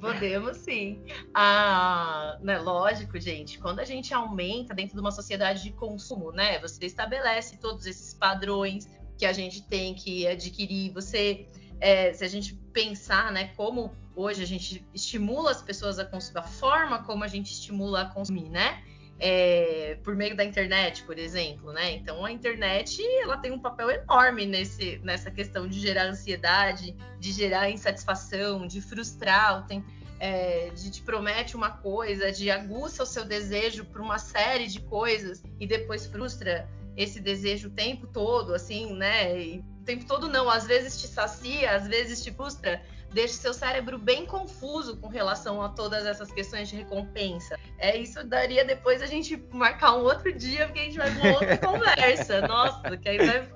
Podemos sim. Ah, né, lógico, gente, quando a gente aumenta dentro de uma sociedade de consumo, né? Você estabelece todos esses padrões que a gente tem que adquirir, você... É, se a gente pensar, né, como hoje a gente estimula as pessoas a consumir, a forma como a gente estimula a consumir, né, é, por meio da internet, por exemplo, né, então a internet, ela tem um papel enorme nesse, nessa questão de gerar ansiedade, de gerar insatisfação, de frustrar, tem, é, de te promete uma coisa, de aguça o seu desejo por uma série de coisas e depois frustra esse desejo o tempo todo, assim, né, e, o tempo todo não, às vezes te sacia, às vezes te frustra, deixa o seu cérebro bem confuso com relação a todas essas questões de recompensa. É, isso daria depois a gente marcar um outro dia, porque a gente vai para uma outra conversa. Nossa, que aí vai...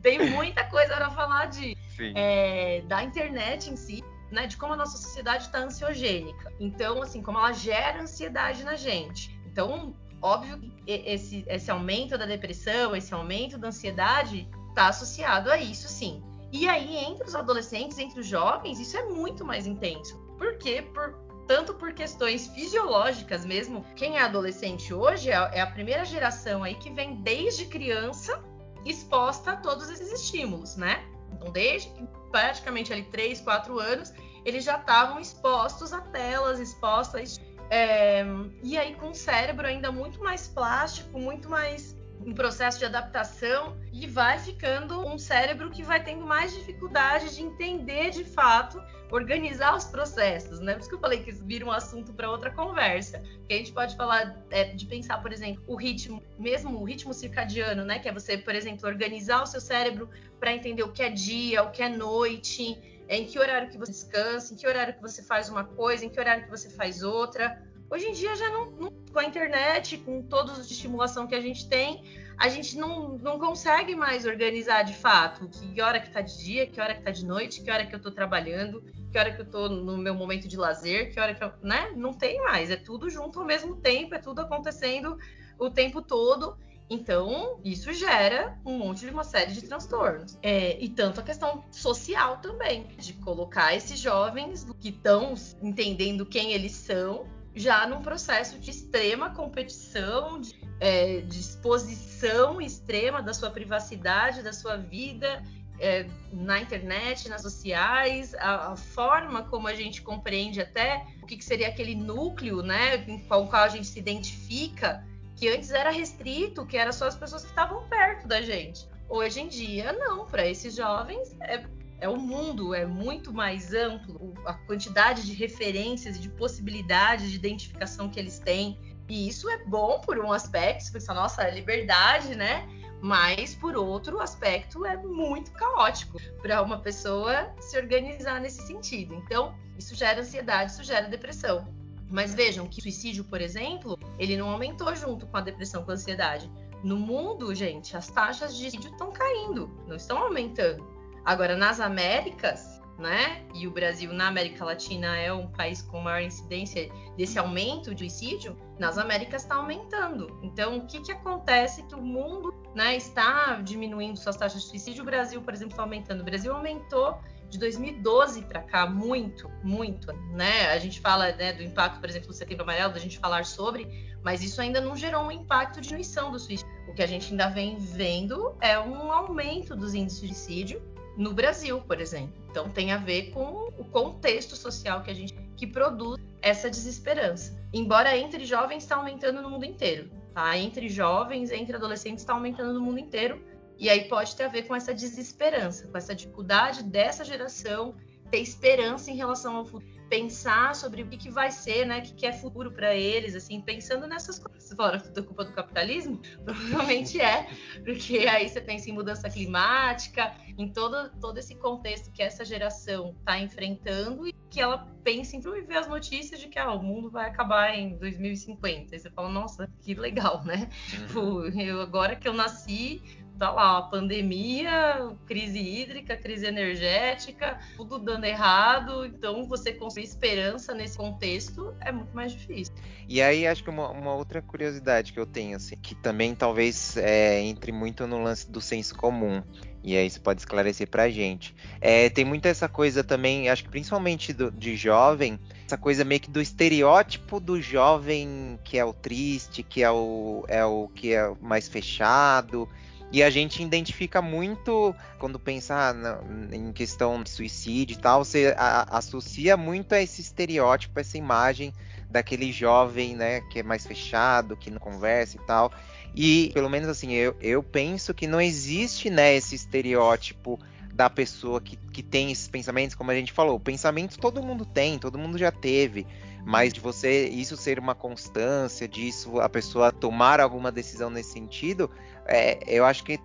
tem muita coisa para falar de, é, da internet em si, né, de como a nossa sociedade está ansiogênica. Então, assim, como ela gera ansiedade na gente. Então, óbvio que esse, esse aumento da depressão, esse aumento da ansiedade... está associado a isso, sim. E aí, entre os adolescentes, entre os jovens, isso é muito mais intenso. Por quê? Por, tanto por questões fisiológicas mesmo. Quem é adolescente hoje é a primeira geração aí que vem desde criança exposta a todos esses estímulos, né? Então, desde praticamente ali três, quatro anos, eles já estavam expostos a telas, expostos a... É, e aí, com o cérebro ainda muito mais plástico, muito mais... um processo de adaptação, e vai ficando um cérebro que vai tendo mais dificuldade de entender de fato, organizar os processos, né? Por isso que eu falei que isso vira um assunto para outra conversa, que a gente pode falar é, de pensar, por exemplo, o ritmo, mesmo o ritmo circadiano, né? Que é você, por exemplo, organizar o seu cérebro para entender o que é dia, o que é noite, é em que horário que você descansa, em que horário que você faz uma coisa, em que horário que você faz outra. Hoje em dia, já não, não, com a internet, com todos os de estimulação que a gente tem, a gente não, não consegue mais organizar de fato que hora que está de dia, que hora que está de noite, que hora que eu estou trabalhando, que hora que eu estou no meu momento de lazer, que hora que eu... Né? Não tem mais, é tudo junto ao mesmo tempo, é tudo acontecendo o tempo todo. Então, isso gera um monte de uma série de transtornos. É, e tanto a questão social também, de colocar esses jovens que estão entendendo quem eles são, já num processo de extrema competição, de, é, de exposição extrema da sua privacidade, da sua vida, é, na internet, nas sociais, a, a forma como a gente compreende até o que, que seria aquele núcleo, né, com o qual a gente se identifica, que antes era restrito, que era só as pessoas que estavam perto da gente. Hoje em dia, não, para esses jovens é, é o mundo, é muito mais amplo, a quantidade de referências e de possibilidades de identificação que eles têm. E isso é bom por um aspecto, você pensa, nossa, é liberdade, né? Mas, por outro aspecto, é muito caótico para uma pessoa se organizar nesse sentido. Então, isso gera ansiedade, isso gera depressão. Mas vejam que o suicídio, por exemplo, ele não aumentou junto com a depressão, com a ansiedade. No mundo, gente, as taxas de suicídio estão caindo, não estão aumentando. Agora, nas Américas, né, e o Brasil na América Latina é um país com maior incidência desse aumento de suicídio, nas Américas está aumentando. Então, o que, que acontece que o mundo, né, está diminuindo suas taxas de suicídio? O Brasil, por exemplo, está aumentando. O Brasil aumentou de dois mil e doze para cá, muito, muito, né? A gente fala, né, do impacto, por exemplo, do Setembro Amarelo, da gente falar sobre, mas isso ainda não gerou um impacto de diminuição do suicídio. O que a gente ainda vem vendo é um aumento dos índices de suicídio no Brasil, por exemplo. Então, tem a ver com o contexto social que a gente que produz essa desesperança. Embora entre jovens está aumentando no mundo inteiro, tá? Entre jovens, entre adolescentes está aumentando no mundo inteiro. E aí pode ter a ver com essa desesperança, com essa dificuldade dessa geração ter esperança em relação ao futuro, pensar sobre o que, que vai ser, né, o que, que é futuro para eles, assim, pensando nessas coisas. Você fala, tudo é culpa do capitalismo? Provavelmente é, porque aí você pensa em mudança climática, em todo, todo esse contexto que essa geração está enfrentando e que ela pensa em ver as notícias de que ah, o mundo vai acabar em dois mil e cinquenta. Aí você fala, nossa, que legal, né? Pô, eu, agora que eu nasci... Tá lá, a pandemia, crise hídrica, crise energética, tudo dando errado. Então, você construir esperança nesse contexto é muito mais difícil. E aí, acho que uma, uma outra curiosidade que eu tenho, assim, que também talvez é, entre muito no lance do senso comum, e aí você pode esclarecer pra gente. É, tem muito essa coisa também, acho que principalmente do, de jovem, essa coisa meio que do estereótipo do jovem que é o triste, que é o, é o que é mais fechado... E a gente identifica muito, quando pensar na, em questão de suicídio e tal, você a, associa muito a esse estereótipo, a essa imagem daquele jovem, né, que é mais fechado, que não conversa e tal. E, pelo menos assim, eu, eu penso que não existe, né, esse estereótipo da pessoa que, que tem esses pensamentos, como a gente falou. Pensamentos todo mundo tem, todo mundo já teve. Mas de você, isso ser uma constância, disso a pessoa tomar alguma decisão nesse sentido, é, eu acho que,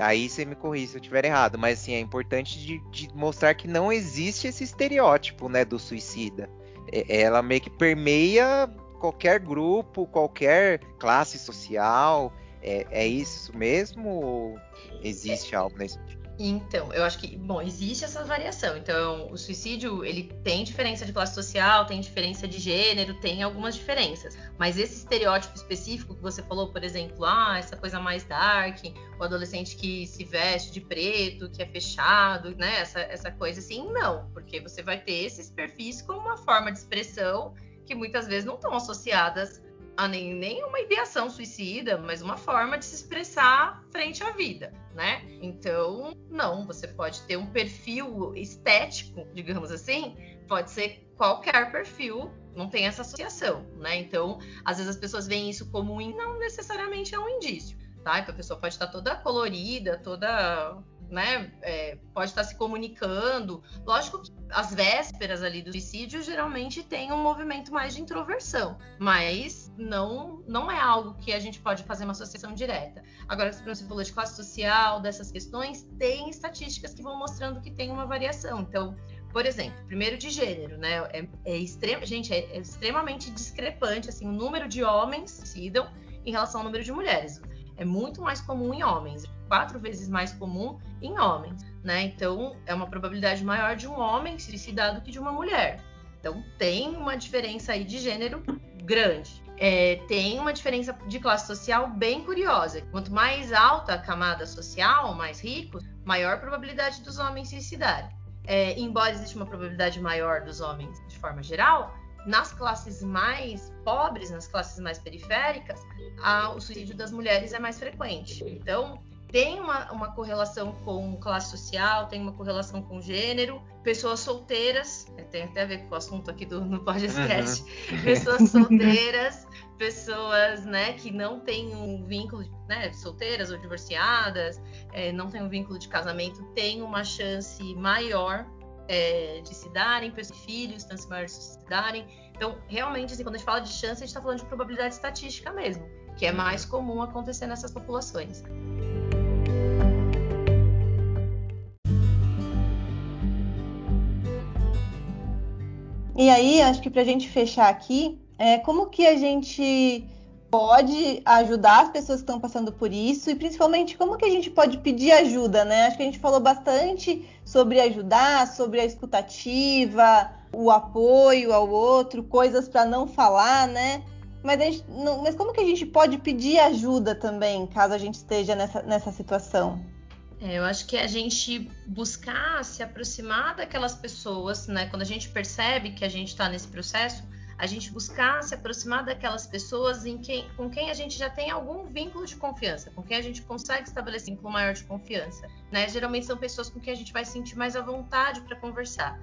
aí você me corrige se eu estiver errado, mas assim, é importante de, de mostrar que não existe esse estereótipo, né, do suicida. É, ela meio que permeia qualquer grupo, qualquer classe social, é, é isso mesmo ou existe algo nesse sentido? Então, eu acho que, bom, existe essa variação. Então, o suicídio, ele tem diferença de classe social, tem diferença de gênero, tem algumas diferenças. Mas esse estereótipo específico que você falou, por exemplo, ah, essa coisa mais dark, o adolescente que se veste de preto, que é fechado, né? Essa, essa coisa assim, não. Porque você vai ter esses perfis como uma forma de expressão que muitas vezes não estão associadas a nem, nem uma ideação suicida, mas uma forma de se expressar frente à vida, né? Então, não, você pode ter um perfil estético, digamos assim, pode ser qualquer perfil, não tem essa associação, né? Então, às vezes as pessoas veem isso como um, não necessariamente é um indício, tá? Então, a pessoa pode estar toda colorida, toda... Né, é, pode estar se comunicando. Lógico que as vésperas ali do suicídio geralmente tem um movimento mais de introversão, mas não, não é algo que a gente pode fazer uma associação direta. Agora, você falou de classe social, dessas questões, tem estatísticas que vão mostrando que tem uma variação. Então, Por exemplo, primeiro de gênero, né? É, é extrema, gente, é, é extremamente discrepante assim, o número de homens que suicidam em relação ao número de mulheres. É muito mais comum em homens, quatro vezes mais comum em homens, né? Então, é uma probabilidade maior de um homem suicidar do que de uma mulher. Então, tem uma diferença aí de gênero grande. É, tem uma diferença de classe social bem curiosa. Quanto mais alta a camada social, mais rico, maior probabilidade dos homens suicidarem. É, embora exista uma probabilidade maior dos homens de forma geral, nas classes mais pobres, nas classes mais periféricas, a, o suicídio das mulheres é mais frequente. Então, tem uma, uma correlação com classe social, tem uma correlação com gênero, pessoas solteiras, tem até a ver com o assunto aqui do no podcast, uhum. Pessoas solteiras, pessoas, né, que não têm um vínculo, né, solteiras ou divorciadas, é, não têm um vínculo de casamento, têm uma chance maior é, de se darem, pessoas, filhos, chance maior de se darem. Então, realmente, assim, quando a gente fala de chance, a gente está falando de probabilidade estatística mesmo, que é mais comum acontecer nessas populações. E aí, acho que para a gente fechar aqui, é, como que a gente pode ajudar as pessoas que estão passando por isso e, principalmente, como que a gente pode pedir ajuda, né? Acho que a gente falou bastante sobre ajudar, sobre a escutativa, o apoio ao outro, coisas para não falar, né? Mas, a gente, não, mas como que a gente pode pedir ajuda também, caso a gente esteja nessa, nessa situação? Eu acho que a gente buscar se aproximar daquelas pessoas, né? Quando a gente percebe que a gente está nesse processo, a gente buscar se aproximar daquelas pessoas em quem, com quem a gente já tem algum vínculo de confiança, com quem a gente consegue estabelecer um vínculo maior de confiança, né? Geralmente são pessoas com quem a gente vai sentir mais à vontade para conversar.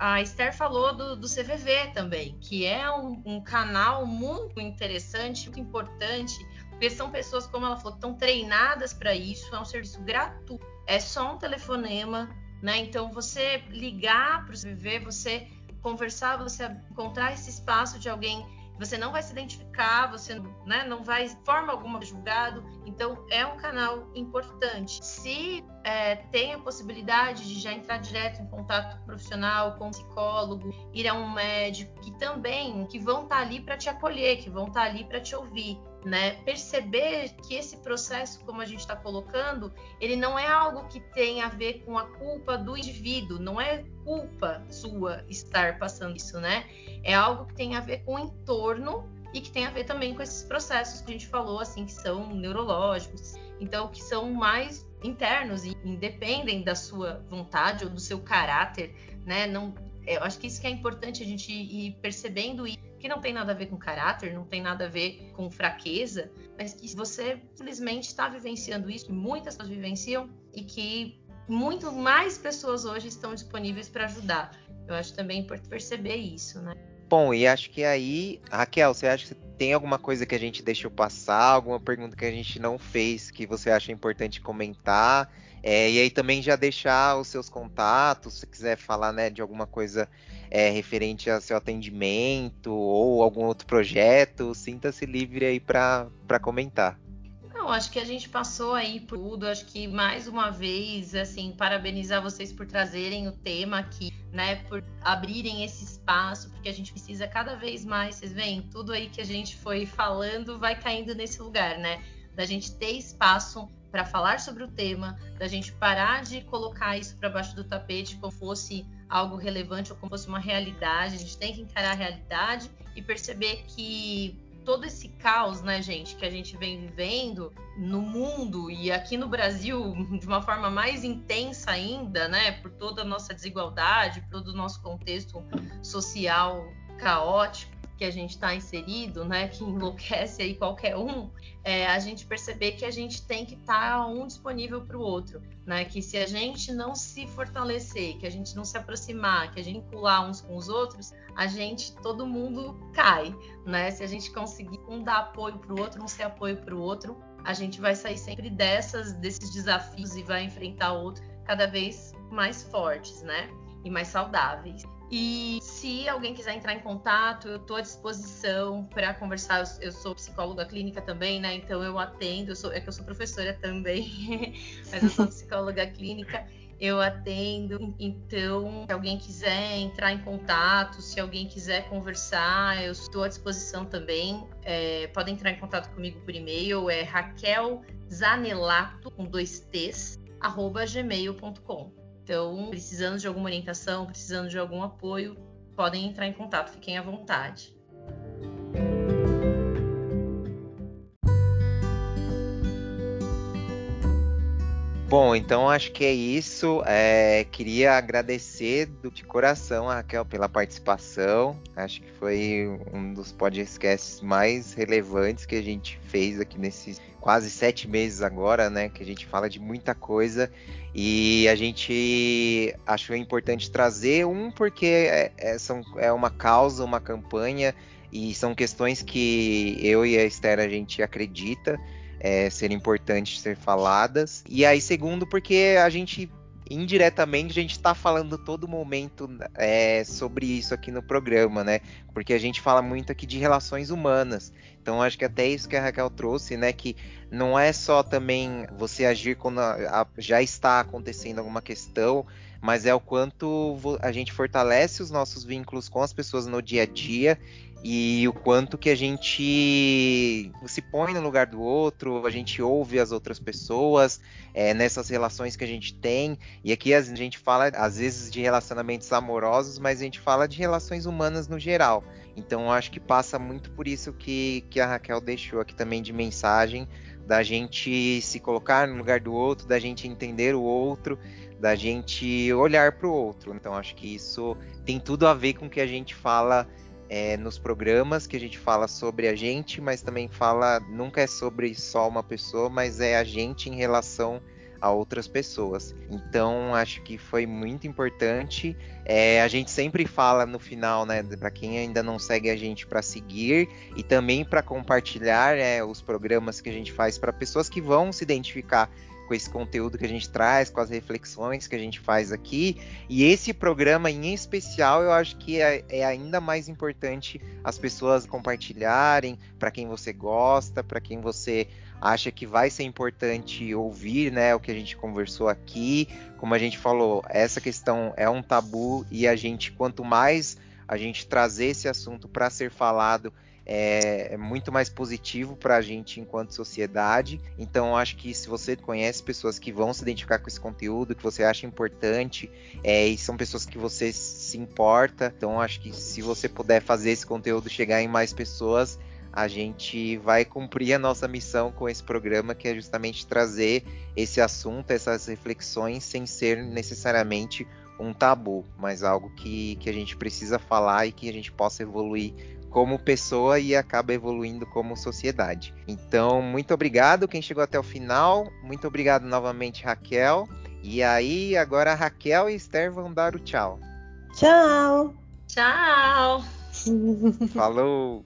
A Esther falou do, do C V V também, que é um, um canal muito interessante, muito importante, porque são pessoas, como ela falou, que estão treinadas para isso, é um serviço gratuito, é só um telefonema, né? Então, você ligar para o C V V, você conversar, você encontrar esse espaço de alguém, você não vai se identificar, você, né, não vai, de forma alguma, julgado. Então, é um canal importante. Se é, tem a possibilidade de já entrar direto em contato com um profissional, com um psicólogo, ir a um médico, que também, que vão estar tá ali para te acolher, que vão estar tá ali para te ouvir, né? Perceber que esse processo, como a gente está colocando, ele não é algo que tem a ver com a culpa do indivíduo, não é culpa sua estar passando isso, né? É algo que tem a ver com o entorno e que tem a ver também com esses processos que a gente falou, assim, que são neurológicos, então que são mais internos e independem da sua vontade ou do seu caráter, né? Não, eu acho que isso que é importante a gente ir percebendo e que não tem nada a ver com caráter, não tem nada a ver com fraqueza, mas que você, infelizmente, está vivenciando isso, que muitas pessoas vivenciam e que muito mais pessoas hoje estão disponíveis para ajudar. Eu acho também importante perceber isso, né? Bom, e acho que aí, Raquel, você acha que tem alguma coisa que a gente deixou passar, alguma pergunta que a gente não fez que você acha importante comentar? É, e aí também já deixar os seus contatos, se quiser falar, né, de alguma coisa é, referente ao seu atendimento ou algum outro projeto, sinta-se livre aí para comentar. Não, acho que a gente passou aí por tudo, acho que mais uma vez, assim, parabenizar vocês por trazerem o tema aqui, né, por abrirem esse espaço, porque a gente precisa cada vez mais, vocês veem, tudo aí que a gente foi falando vai caindo nesse lugar, né, da gente ter espaço para falar sobre o tema, da gente parar de colocar isso para baixo do tapete como fosse algo relevante ou como fosse uma realidade. A gente tem que encarar a realidade e perceber que todo esse caos, né, gente, que a gente vem vivendo no mundo e aqui no Brasil de uma forma mais intensa ainda, né, por toda a nossa desigualdade, por todo o nosso contexto social caótico que a gente está inserido, né, que enlouquece aí qualquer um, é a gente perceber que a gente tem que estar tá um disponível para o outro, né, que se a gente não se fortalecer, que a gente não se aproximar, que a gente pular uns com os outros, a gente, todo mundo cai, né, se a gente conseguir um dar apoio para o outro, um ser apoio para o outro, a gente vai sair sempre dessas, desses desafios e vai enfrentar o outro cada vez mais fortes, né, e mais saudáveis. E se alguém quiser entrar em contato, eu estou à disposição para conversar. Eu sou psicóloga clínica também, né? Então eu atendo, eu sou, é que eu sou professora também, mas eu sou psicóloga clínica. eu atendo. Então, se alguém quiser entrar em contato, se alguém quiser conversar, eu estou à disposição também. É, podem entrar em contato comigo por e-mail, é Raquel Zanelato, com dois T's, arroba gmail ponto com. Então, precisando de alguma orientação, precisando de algum apoio, podem entrar em contato, fiquem à vontade. Bom, então acho que é isso. É, queria agradecer de coração a Raquel pela participação. Acho que foi um dos podcasts mais relevantes que a gente fez aqui nesses quase sete meses agora, né? Que a gente fala de muita coisa e a gente achou importante trazer um porque é, é, são, é uma causa, uma campanha e são questões que eu e a Esther a gente acredita. É, ser importantes ser faladas. E aí, segundo, porque a gente, indiretamente, a gente está falando todo momento é, sobre isso aqui no programa, né? Porque a gente fala muito aqui de relações humanas. Então, acho que até isso que a Raquel trouxe, né? Que não é só também você agir quando a, a, já está acontecendo alguma questão, mas é o quanto a gente fortalece os nossos vínculos com as pessoas no dia a dia e o quanto que a gente se põe no lugar do outro, a gente ouve as outras pessoas é, nessas relações que a gente tem. E aqui a gente fala, às vezes, de relacionamentos amorosos, mas a gente fala de relações humanas no geral. Então, acho que passa muito por isso que, que a Raquel deixou aqui também de mensagem, da gente se colocar no lugar do outro, da gente entender o outro, da gente olhar para o outro. Então, acho que isso tem tudo a ver com o que a gente fala É, nos programas, que a gente fala sobre a gente, mas também fala, nunca é sobre só uma pessoa, mas é a gente em relação a outras pessoas. Então, acho que foi muito importante. É, a gente sempre fala no final, né, para quem ainda não segue a gente, para seguir e também para compartilhar é, os programas que a gente faz para pessoas que vão se identificar com esse conteúdo que a gente traz, com as reflexões que a gente faz aqui. E esse programa em especial, eu acho que é, é ainda mais importante as pessoas compartilharem para quem você gosta, para quem você acha que vai ser importante ouvir, né, o que a gente conversou aqui. Como a gente falou, essa questão é um tabu e a gente, quanto mais a gente trazer esse assunto para ser falado, é muito mais positivo para a gente enquanto sociedade. Então, acho que se você conhece pessoas que vão se identificar com esse conteúdo, que você acha importante, é, e são pessoas que você se importa, então acho que se você puder fazer esse conteúdo chegar em mais pessoas, a gente vai cumprir a nossa missão com esse programa, que é justamente trazer esse assunto, essas reflexões, sem ser necessariamente um tabu, mas algo que, que a gente precisa falar e que a gente possa evoluir como pessoa e acaba evoluindo como sociedade. Então, muito obrigado quem chegou até o final. Muito obrigado novamente, Raquel. E aí, agora a Raquel e a Esther vão dar o tchau. Tchau! Tchau! Falou!